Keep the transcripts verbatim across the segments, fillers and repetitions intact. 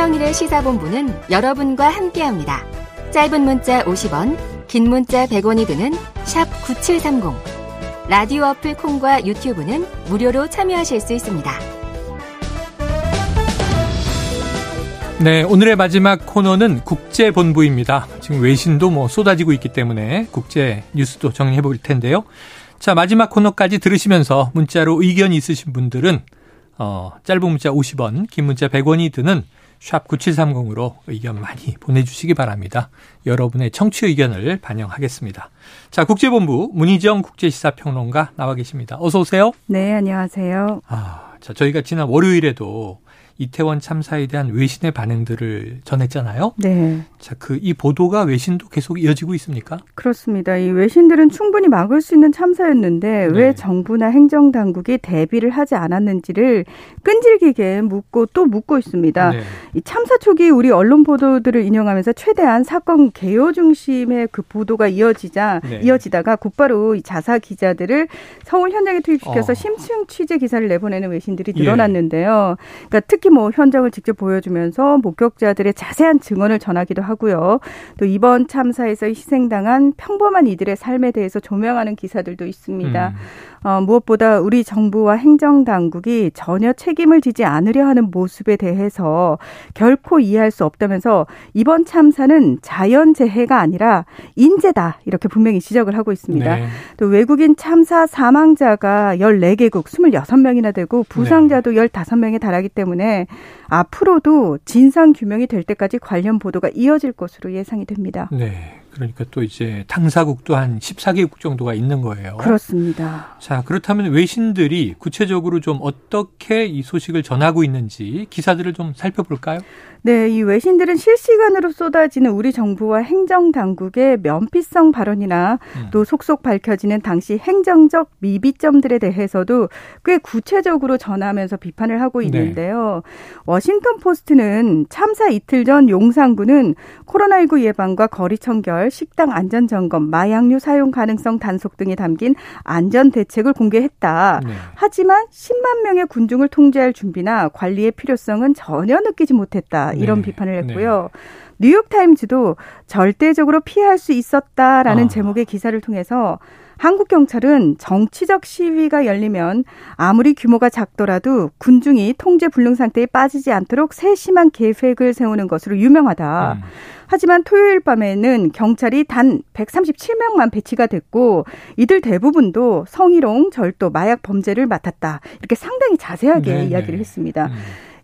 최영일의 시사본부는 여러분과 함께합니다. 짧은 문자 오십 원, 긴 문자 백 원이 드는 샵 구칠삼공. 라디오 어플 콩과 유튜브는 무료로 참여하실 수 있습니다. 네, 오늘의 마지막 코너는 국제본부입니다. 지금 외신도 뭐 쏟아지고 있기 때문에 국제 뉴스도 정리해 볼 텐데요. 자, 마지막 코너까지 들으시면서 문자로 의견이 있으신 분들은 어, 짧은 문자 오십 원, 긴 문자 백 원이 드는 샵 구칠삼공으로 의견 많이 보내주시기 바랍니다. 여러분의 청취 의견을 반영하겠습니다. 자, 국제본부 문희정 국제시사평론가 나와 계십니다. 어서 오세요. 네, 안녕하세요. 아, 자, 저희가 지난 월요일에도 이태원 참사에 대한 외신의 반응들을 전했잖아요. 네. 자, 그 이 보도가 외신도 계속 이어지고 있습니까? 그렇습니다. 이 외신들은 충분히 막을 수 있는 참사였는데 네. 왜 정부나 행정당국이 대비를 하지 않았는지를 끈질기게 묻고 또 묻고 있습니다. 네. 이 참사 초기 우리 언론 보도들을 인용하면서 최대한 사건 개요 중심의 그 보도가 이어지자 네. 이어지다가 곧바로 이 자사 기자들을 서울 현장에 투입시켜서 어. 심층 취재 기사를 내보내는 외신들이 늘어났는데요. 예. 그러니까 특히 뭐 현장을 직접 보여주면서 목격자들의 자세한 증언을 전하기도 하고요. 또 이번 참사에서 희생당한 평범한 이들의 삶에 대해서 조명하는 기사들도 있습니다. 음. 어, 무엇보다 우리 정부와 행정당국이 전혀 책임을 지지 않으려 하는 모습에 대해서 결코 이해할 수 없다면서 이번 참사는 자연재해가 아니라 인재다 이렇게 분명히 지적을 하고 있습니다. 네. 또 외국인 참사 사망자가 열네 개국 스물여섯 명이나 되고 부상자도 네. 열다섯 명에 달하기 때문에 앞으로도 진상규명이 될 때까지 관련 보도가 이어질 것으로 예상이 됩니다. 네. 그러니까 또 이제 당사국도 한 열네 개국 정도가 있는 거예요. 그렇습니다. 자, 그렇다면 외신들이 구체적으로 좀 어떻게 이 소식을 전하고 있는지 기사들을 좀 살펴볼까요? 네, 이 외신들은 실시간으로 쏟아지는 우리 정부와 행정당국의 면피성 발언이나 음. 또 속속 밝혀지는 당시 행정적 미비점들에 대해서도 꽤 구체적으로 전하면서 비판을 하고 있는데요. 네. 워싱턴포스트는 참사 이틀 전 용산구는 코로나십구 예방과 거리 청결, 식당 안전점검, 마약류 사용 가능성 단속 등이 담긴 안전대책을 공개했다. 네. 하지만 십만 명의 군중을 통제할 준비나 관리의 필요성은 전혀 느끼지 못했다. 이런 네, 비판을 했고요. 네. 뉴욕타임즈도 절대적으로 피할 수 있었다라는 아. 제목의 기사를 통해서 한국 경찰은 정치적 시위가 열리면 아무리 규모가 작더라도 군중이 통제 불능 상태에 빠지지 않도록 세심한 계획을 세우는 것으로 유명하다. 음. 하지만 토요일 밤에는 경찰이 단 백삼십칠 명만 배치가 됐고 이들 대부분도 성희롱, 절도, 마약 범죄를 맡았다. 이렇게 상당히 자세하게 네, 이야기를 네. 했습니다. 음.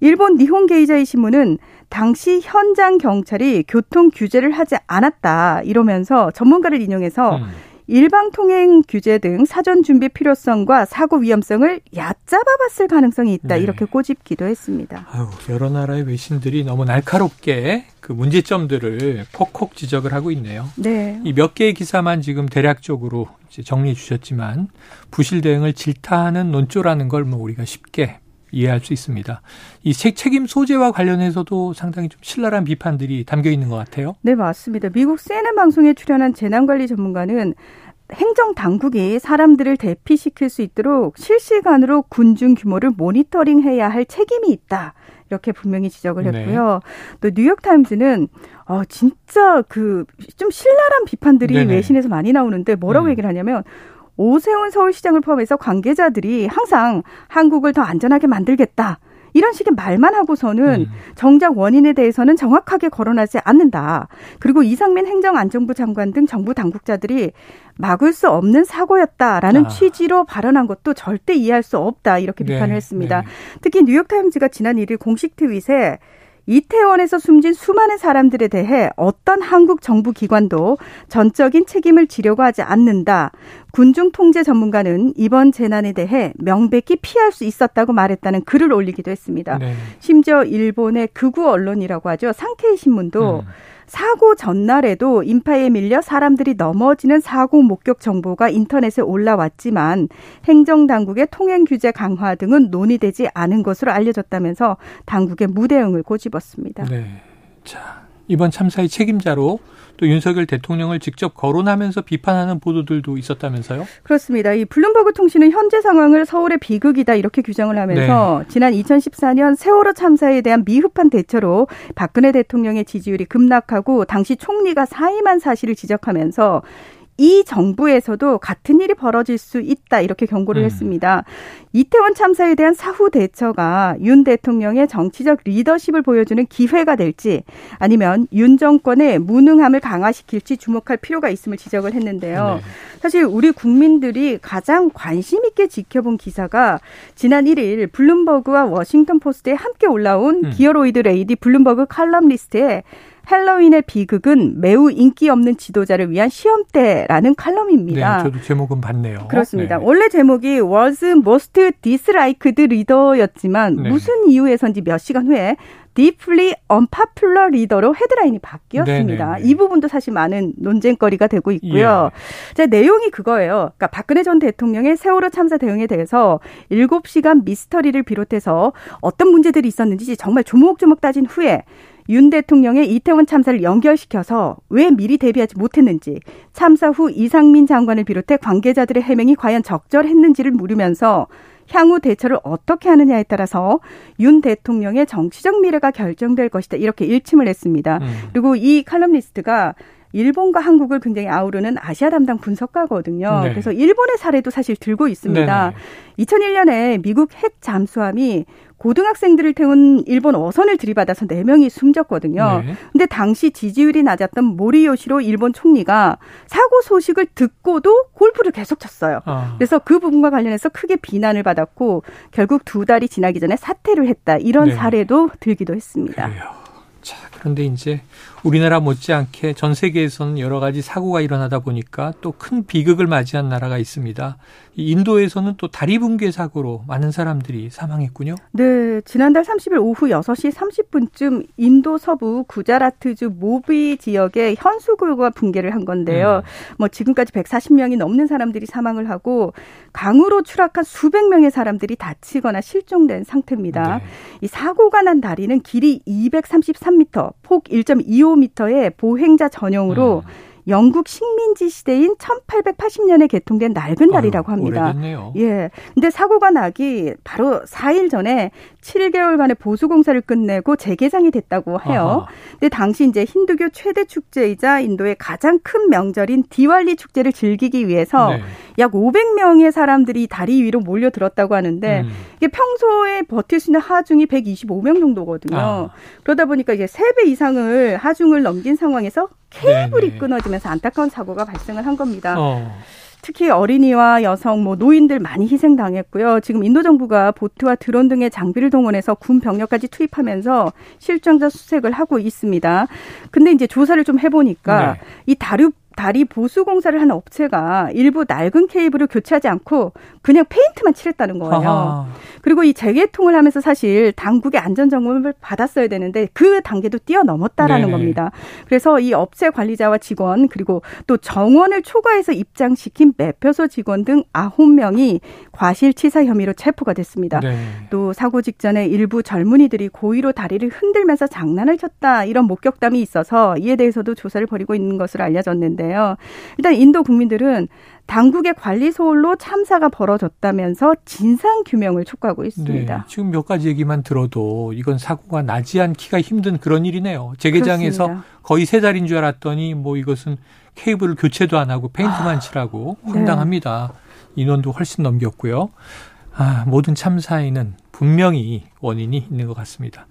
일본 니혼 게이자이 신문은 당시 현장 경찰이 교통 규제를 하지 않았다 이러면서 전문가를 인용해서 음. 일방 통행 규제 등 사전 준비 필요성과 사고 위험성을 얕잡아봤을 가능성이 있다 네. 이렇게 꼬집기도 했습니다. 아유, 여러 나라의 외신들이 너무 날카롭게 그 문제점들을 콕콕 지적을 하고 있네요. 네. 이 몇 개의 기사만 지금 대략적으로 이제 정리해 주셨지만 부실 대응을 질타하는 논조라는 걸 뭐 우리가 쉽게 이해할 수 있습니다. 이 책임 소재와 관련해서도 상당히 좀 신랄한 비판들이 담겨 있는 것 같아요. 네, 맞습니다. 미국 씨엔엔 방송에 출연한 재난관리 전문가는 행정당국이 사람들을 대피시킬 수 있도록 실시간으로 군중 규모를 모니터링해야 할 책임이 있다. 이렇게 분명히 지적을 했고요. 네. 또 뉴욕타임즈는 어, 진짜 그 좀 신랄한 비판들이 네네. 외신에서 많이 나오는데 뭐라고 음. 얘기를 하냐면 오세훈 서울시장을 포함해서 관계자들이 항상 한국을 더 안전하게 만들겠다. 이런 식의 말만 하고서는 음. 정작 원인에 대해서는 정확하게 거론하지 않는다. 그리고 이상민 행정안전부 장관 등 정부 당국자들이 막을 수 없는 사고였다라는 아. 취지로 발언한 것도 절대 이해할 수 없다. 이렇게 비판을 네. 했습니다. 네. 특히 뉴욕타임즈가 지난 일 일 공식 트윗에 이태원에서 숨진 수많은 사람들에 대해 어떤 한국 정부 기관도 전적인 책임을 지려고 하지 않는다. 군중 통제 전문가는 이번 재난에 대해 명백히 피할 수 있었다고 말했다는 글을 올리기도 했습니다. 네. 심지어 일본의 극우 언론이라고 하죠. 산케이 신문도 음. 사고 전날에도 인파에 밀려 사람들이 넘어지는 사고 목격 정보가 인터넷에 올라왔지만 행정당국의 통행 규제 강화 등은 논의되지 않은 것으로 알려졌다면서 당국의 무대응을 꼬집었습니다. 네, 자 이번 참사의 책임자로 또 윤석열 대통령을 직접 거론하면서 비판하는 보도들도 있었다면서요? 그렇습니다. 이 블룸버그 통신은 현재 상황을 서울의 비극이다 이렇게 규정을 하면서 네. 지난 이천십사 년 세월호 참사에 대한 미흡한 대처로 박근혜 대통령의 지지율이 급락하고 당시 총리가 사임한 사실을 지적하면서 이 정부에서도 같은 일이 벌어질 수 있다 이렇게 경고를 음. 했습니다. 이태원 참사에 대한 사후 대처가 윤 대통령의 정치적 리더십을 보여주는 기회가 될지 아니면 윤 정권의 무능함을 강화시킬지 주목할 필요가 있음을 지적을 했는데요. 네. 사실 우리 국민들이 가장 관심 있게 지켜본 기사가 지난 일 일 블룸버그와 워싱턴 포스트에 함께 올라온 음. 기어로이드 레이디 블룸버그 칼럼리스트에 할로윈의 비극은 매우 인기 없는 지도자를 위한 시험대라는 칼럼입니다. 네, 저도 제목은 봤네요. 그렇습니다. 네. 원래 제목이 World's Most Disliked Leader였지만 네. 무슨 이유에선지 몇 시간 후에 Deeply Unpopular Leader로 헤드라인이 바뀌었습니다. 네네. 이 부분도 사실 많은 논쟁거리가 되고 있고요. 예. 자, 내용이 그거예요. 그러니까 박근혜 전 대통령의 세월호 참사 대응에 대해서 일곱 시간 미스터리를 비롯해서 어떤 문제들이 있었는지 정말 조목조목 따진 후에 윤 대통령의 이태원 참사를 연결시켜서 왜 미리 대비하지 못했는지 참사 후 이상민 장관을 비롯해 관계자들의 해명이 과연 적절했는지를 물으면서 향후 대처를 어떻게 하느냐에 따라서 윤 대통령의 정치적 미래가 결정될 것이다 이렇게 일침을 했습니다. 음. 그리고 이 칼럼니스트가 일본과 한국을 굉장히 아우르는 아시아 담당 분석가거든요. 네. 그래서 일본의 사례도 사실 들고 있습니다. 네네. 이천일 년에 미국 핵 잠수함이 고등학생들을 태운 일본 어선을 들이받아서 네 명이 숨졌거든요. 네. 근데 당시 지지율이 낮았던 모리요시로 일본 총리가 사고 소식을 듣고도 골프를 계속 쳤어요. 아. 그래서 그 부분과 관련해서 크게 비난을 받았고 결국 두 달이 지나기 전에 사퇴를 했다. 이런 네. 사례도 들기도 했습니다. 그래요. 자, 그런데 이제 우리나라 못지않게 전 세계에서는 여러 가지 사고가 일어나다 보니까 또 큰 비극을 맞이한 나라가 있습니다. 인도에서는 또 다리 붕괴 사고로 많은 사람들이 사망했군요. 네, 지난달 삼십 일 오후 여섯 시 삼십 분쯤 인도 서부 구자라트주 모비 지역의 현수교가 붕괴를 한 건데요. 음. 뭐 지금까지 백사십 명이 넘는 사람들이 사망을 하고 강으로 추락한 수백 명의 사람들이 다치거나 실종된 상태입니다. 네. 이 사고가 난 다리는 길이 이백삼십삼 미터, 폭 일 점 이오 미터의 보행자 전용으로 음. 영국 식민지 시대인 천팔백팔십 년에 개통된 낡은 다리라고 합니다. 오래됐네요. 예. 근데 사고가 나기 바로 사 일 전에 칠 개월간의 보수 공사를 끝내고 재개장이 됐다고 해요. 아하. 근데 당시 이제 힌두교 최대 축제이자 인도의 가장 큰 명절인 디왈리 축제를 즐기기 위해서 네. 약 오백 명의 사람들이 다리 위로 몰려들었다고 하는데 음. 이게 평소에 버틸 수 있는 하중이 백이십오 명 정도거든요. 아. 그러다 보니까 이제 세 배 이상을 하중을 넘긴 상황에서 케이블이 네네. 끊어지면서 안타까운 사고가 발생을 한 겁니다. 어. 특히 어린이와 여성, 뭐 노인들 많이 희생당했고요. 지금 인도 정부가 보트와 드론 등의 장비를 동원해서 군 병력까지 투입하면서 실종자 수색을 하고 있습니다. 근데 이제 조사를 좀 해보니까 네. 이 다리 다리 보수 공사를 한 업체가 일부 낡은 케이블을 교체하지 않고 그냥 페인트만 칠했다는 거예요. 아하. 그리고 이 재개통을 하면서 사실 당국의 안전점검을 받았어야 되는데 그 단계도 뛰어넘었다라는 네네. 겁니다. 그래서 이 업체 관리자와 직원 그리고 또 정원을 초과해서 입장시킨 매표소 직원 등 아홉 명이 과실치사 혐의로 체포가 됐습니다. 네. 또 사고 직전에 일부 젊은이들이 고의로 다리를 흔들면서 장난을 쳤다 이런 목격담이 있어서 이에 대해서도 조사를 벌이고 있는 것으로 알려졌는데요. 일단 인도 국민들은 당국의 관리 소홀로 참사가 벌어졌다면서 진상 규명을 촉구하고 있습니다. 네, 지금 몇 가지 얘기만 들어도 이건 사고가 나지 않기가 힘든 그런 일이네요. 재개장에서 그렇습니다. 거의 세 달인 줄 알았더니 뭐 이것은 케이블을 교체도 안 하고 페인트만 아, 칠하고 황당합니다. 네. 인원도 훨씬 넘겼고요. 아, 모든 참사에는 분명히 원인이 있는 것 같습니다.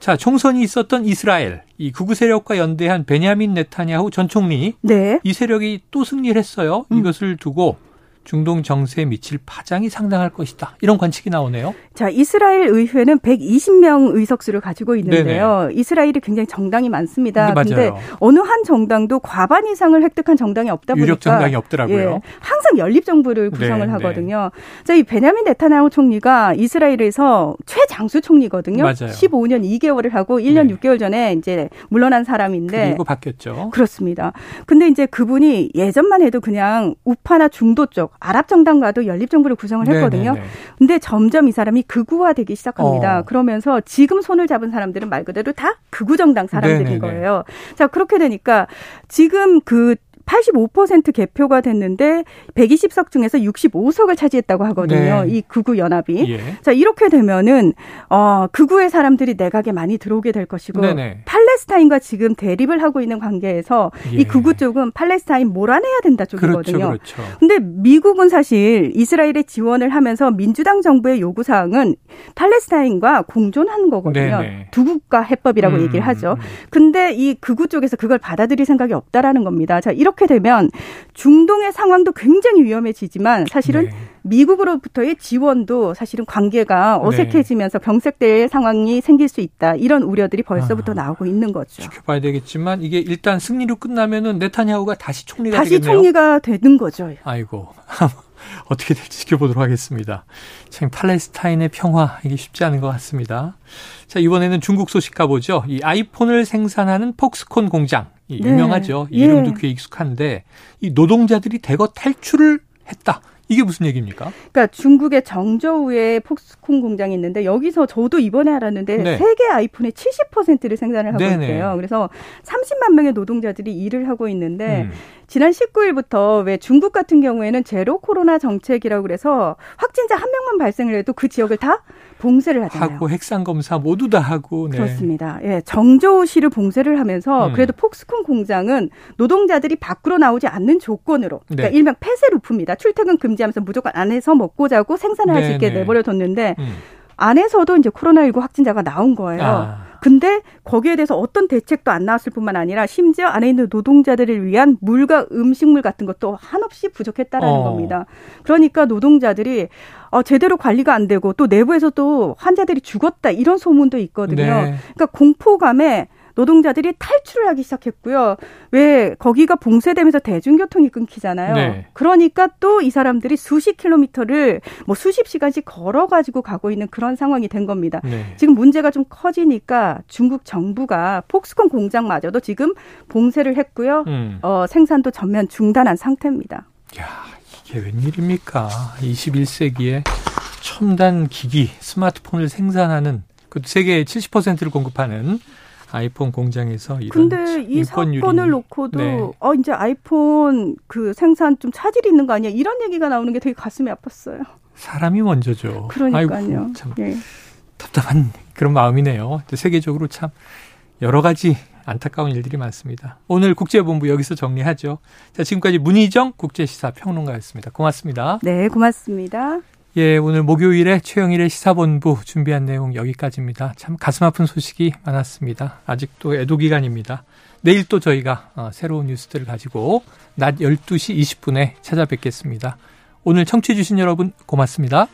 자, 총선이 있었던 이스라엘, 이 극우 세력과 연대한 베냐민 네타냐후 전 총리, 네. 이 세력이 또 승리를 했어요. 음. 이것을 두고 중동 정세에 미칠 파장이 상당할 것이다. 이런 관측이 나오네요. 자, 이스라엘 의회는 백이십 명 의석수를 가지고 있는데요. 네네. 이스라엘이 굉장히 정당이 많습니다. 그런데 어느 한 정당도 과반 이상을 획득한 정당이 없다 보니까 유력 정당이 없더라고요. 예, 항상 항상 연립정부를 구성을 네, 하거든요. 네. 자, 이 베냐민 네타냐후 총리가 이스라엘에서 최장수 총리거든요. 맞아요. 십오 년 이 개월을 하고 일 년 네. 육 개월 전에 이제 물러난 사람인데. 그리고 바뀌었죠. 그렇습니다. 근데 이제 그분이 예전만 해도 그냥 우파나 중도 쪽 아랍 정당과도 연립정부를 구성을 했거든요. 네, 네, 네. 근데 점점 이 사람이 극우화되기 시작합니다. 어. 그러면서 지금 손을 잡은 사람들은 말 그대로 다 극우 정당 사람들인 네, 네, 네. 거예요. 자, 그렇게 되니까 지금 그 팔십오 퍼센트 개표가 됐는데 백이십 석 중에서 육십오 석을 차지했다고 하거든요. 네. 이 극우 연합이. 예. 자, 이렇게 되면은 어, 극우의 사람들이 내각에 많이 들어오게 될 것이고 네네. 팔레스타인과 지금 대립을 하고 있는 관계에서 예. 이 극우 쪽은 팔레스타인 몰아내야 된다 쪽이거든요. 그렇죠, 그렇죠. 근데 미국은 사실 이스라엘에 지원을 하면서 민주당 정부의 요구 사항은 팔레스타인과 공존하는 거거든요. 네네. 두 국가 해법이라고 음, 얘기를 하죠. 음. 근데 이 극우 쪽에서 그걸 받아들일 생각이 없다라는 겁니다. 자, 이렇게 이렇게 되면 중동의 상황도 굉장히 위험해지지만 사실은 네. 미국으로부터의 지원도 사실은 관계가 어색해지면서 네. 경색될 상황이 생길 수 있다. 이런 우려들이 벌써부터 아, 나오고 있는 거죠. 지켜봐야 되겠지만 이게 일단 승리로 끝나면은 네타냐후가 다시 총리가 다시 되겠네요. 다시 총리가 되는 거죠. 아이고. 어떻게 될지 지켜보도록 하겠습니다. 참 팔레스타인의 평화 이게 쉽지 않은 것 같습니다. 자, 이번에는 중국 소식 가보죠. 이 아이폰을 생산하는 폭스콘 공장. 이 유명하죠. 네. 이름도 예. 귀에 익숙한데 이 노동자들이 대거 탈출을 했다. 이게 무슨 얘기입니까? 그러니까 중국의 정저우에 폭스콘 공장이 있는데 여기서 저도 이번에 알았는데 네. 세계 아이폰의 칠십 퍼센트를 생산을 하고 네네. 있대요. 그래서 삼십만 명의 노동자들이 일을 하고 있는데 음. 지난 십구 일부터 왜 중국 같은 경우에는 제로 코로나 정책이라고 그래서 확진자 한 명만 발생을 해도 그 지역을 다 봉쇄를 하잖아요. 하고 핵산 검사 모두 다 하고. 네. 그렇습니다. 예, 정저우시를 봉쇄를 하면서 음. 그래도 폭스콘 공장은 노동자들이 밖으로 나오지 않는 조건으로 네. 그러니까 일명 폐쇄루프입니다. 출퇴근 금지하면서 무조건 안에서 먹고 자고 생산을 할 수 있게 내버려뒀는데 음. 안에서도 이제 코로나십구 확진자가 나온 거예요. 아. 근데 거기에 대해서 어떤 대책도 안 나왔을 뿐만 아니라 심지어 안에 있는 노동자들을 위한 물과 음식물 같은 것도 한없이 부족했다라는 어. 겁니다. 그러니까 노동자들이 어, 제대로 관리가 안 되고 또 내부에서도 환자들이 죽었다 이런 소문도 있거든요. 네. 그러니까 공포감에 노동자들이 탈출을 하기 시작했고요. 왜 거기가 봉쇄되면서 대중교통이 끊기잖아요. 네. 그러니까 또 이 사람들이 수십 킬로미터를 뭐 수십 시간씩 걸어가지고 가고 있는 그런 상황이 된 겁니다. 네. 지금 문제가 좀 커지니까 중국 정부가 폭스콘 공장마저도 지금 봉쇄를 했고요. 음. 어, 생산도 전면 중단한 상태입니다. 이야, 이게 웬일입니까? 이십일 세기에 첨단 기기, 스마트폰을 생산하는 그 세계의 칠십 퍼센트를 공급하는 아이폰 공장에서 이런 근데 이 사건을 놓고도 네. 어, 이제 아이폰 그 생산 좀 차질이 있는 거 아니야? 이런 얘기가 나오는 게 되게 가슴이 아팠어요. 사람이 먼저죠. 그러니까요. 아이고, 참 예. 답답한 그런 마음이네요. 세계적으로 참 여러 가지 안타까운 일들이 많습니다. 오늘 국제본부 여기서 정리하죠. 자, 지금까지 문희정 국제시사 평론가였습니다. 고맙습니다. 네, 고맙습니다. 예, 오늘 목요일에 최영일의 시사본부 준비한 내용 여기까지입니다. 참 가슴 아픈 소식이 많았습니다. 아직도 애도 기간입니다. 내일 또 저희가 새로운 뉴스들을 가지고 낮 열두 시 이십 분에 찾아뵙겠습니다. 오늘 청취해 주신 여러분 고맙습니다.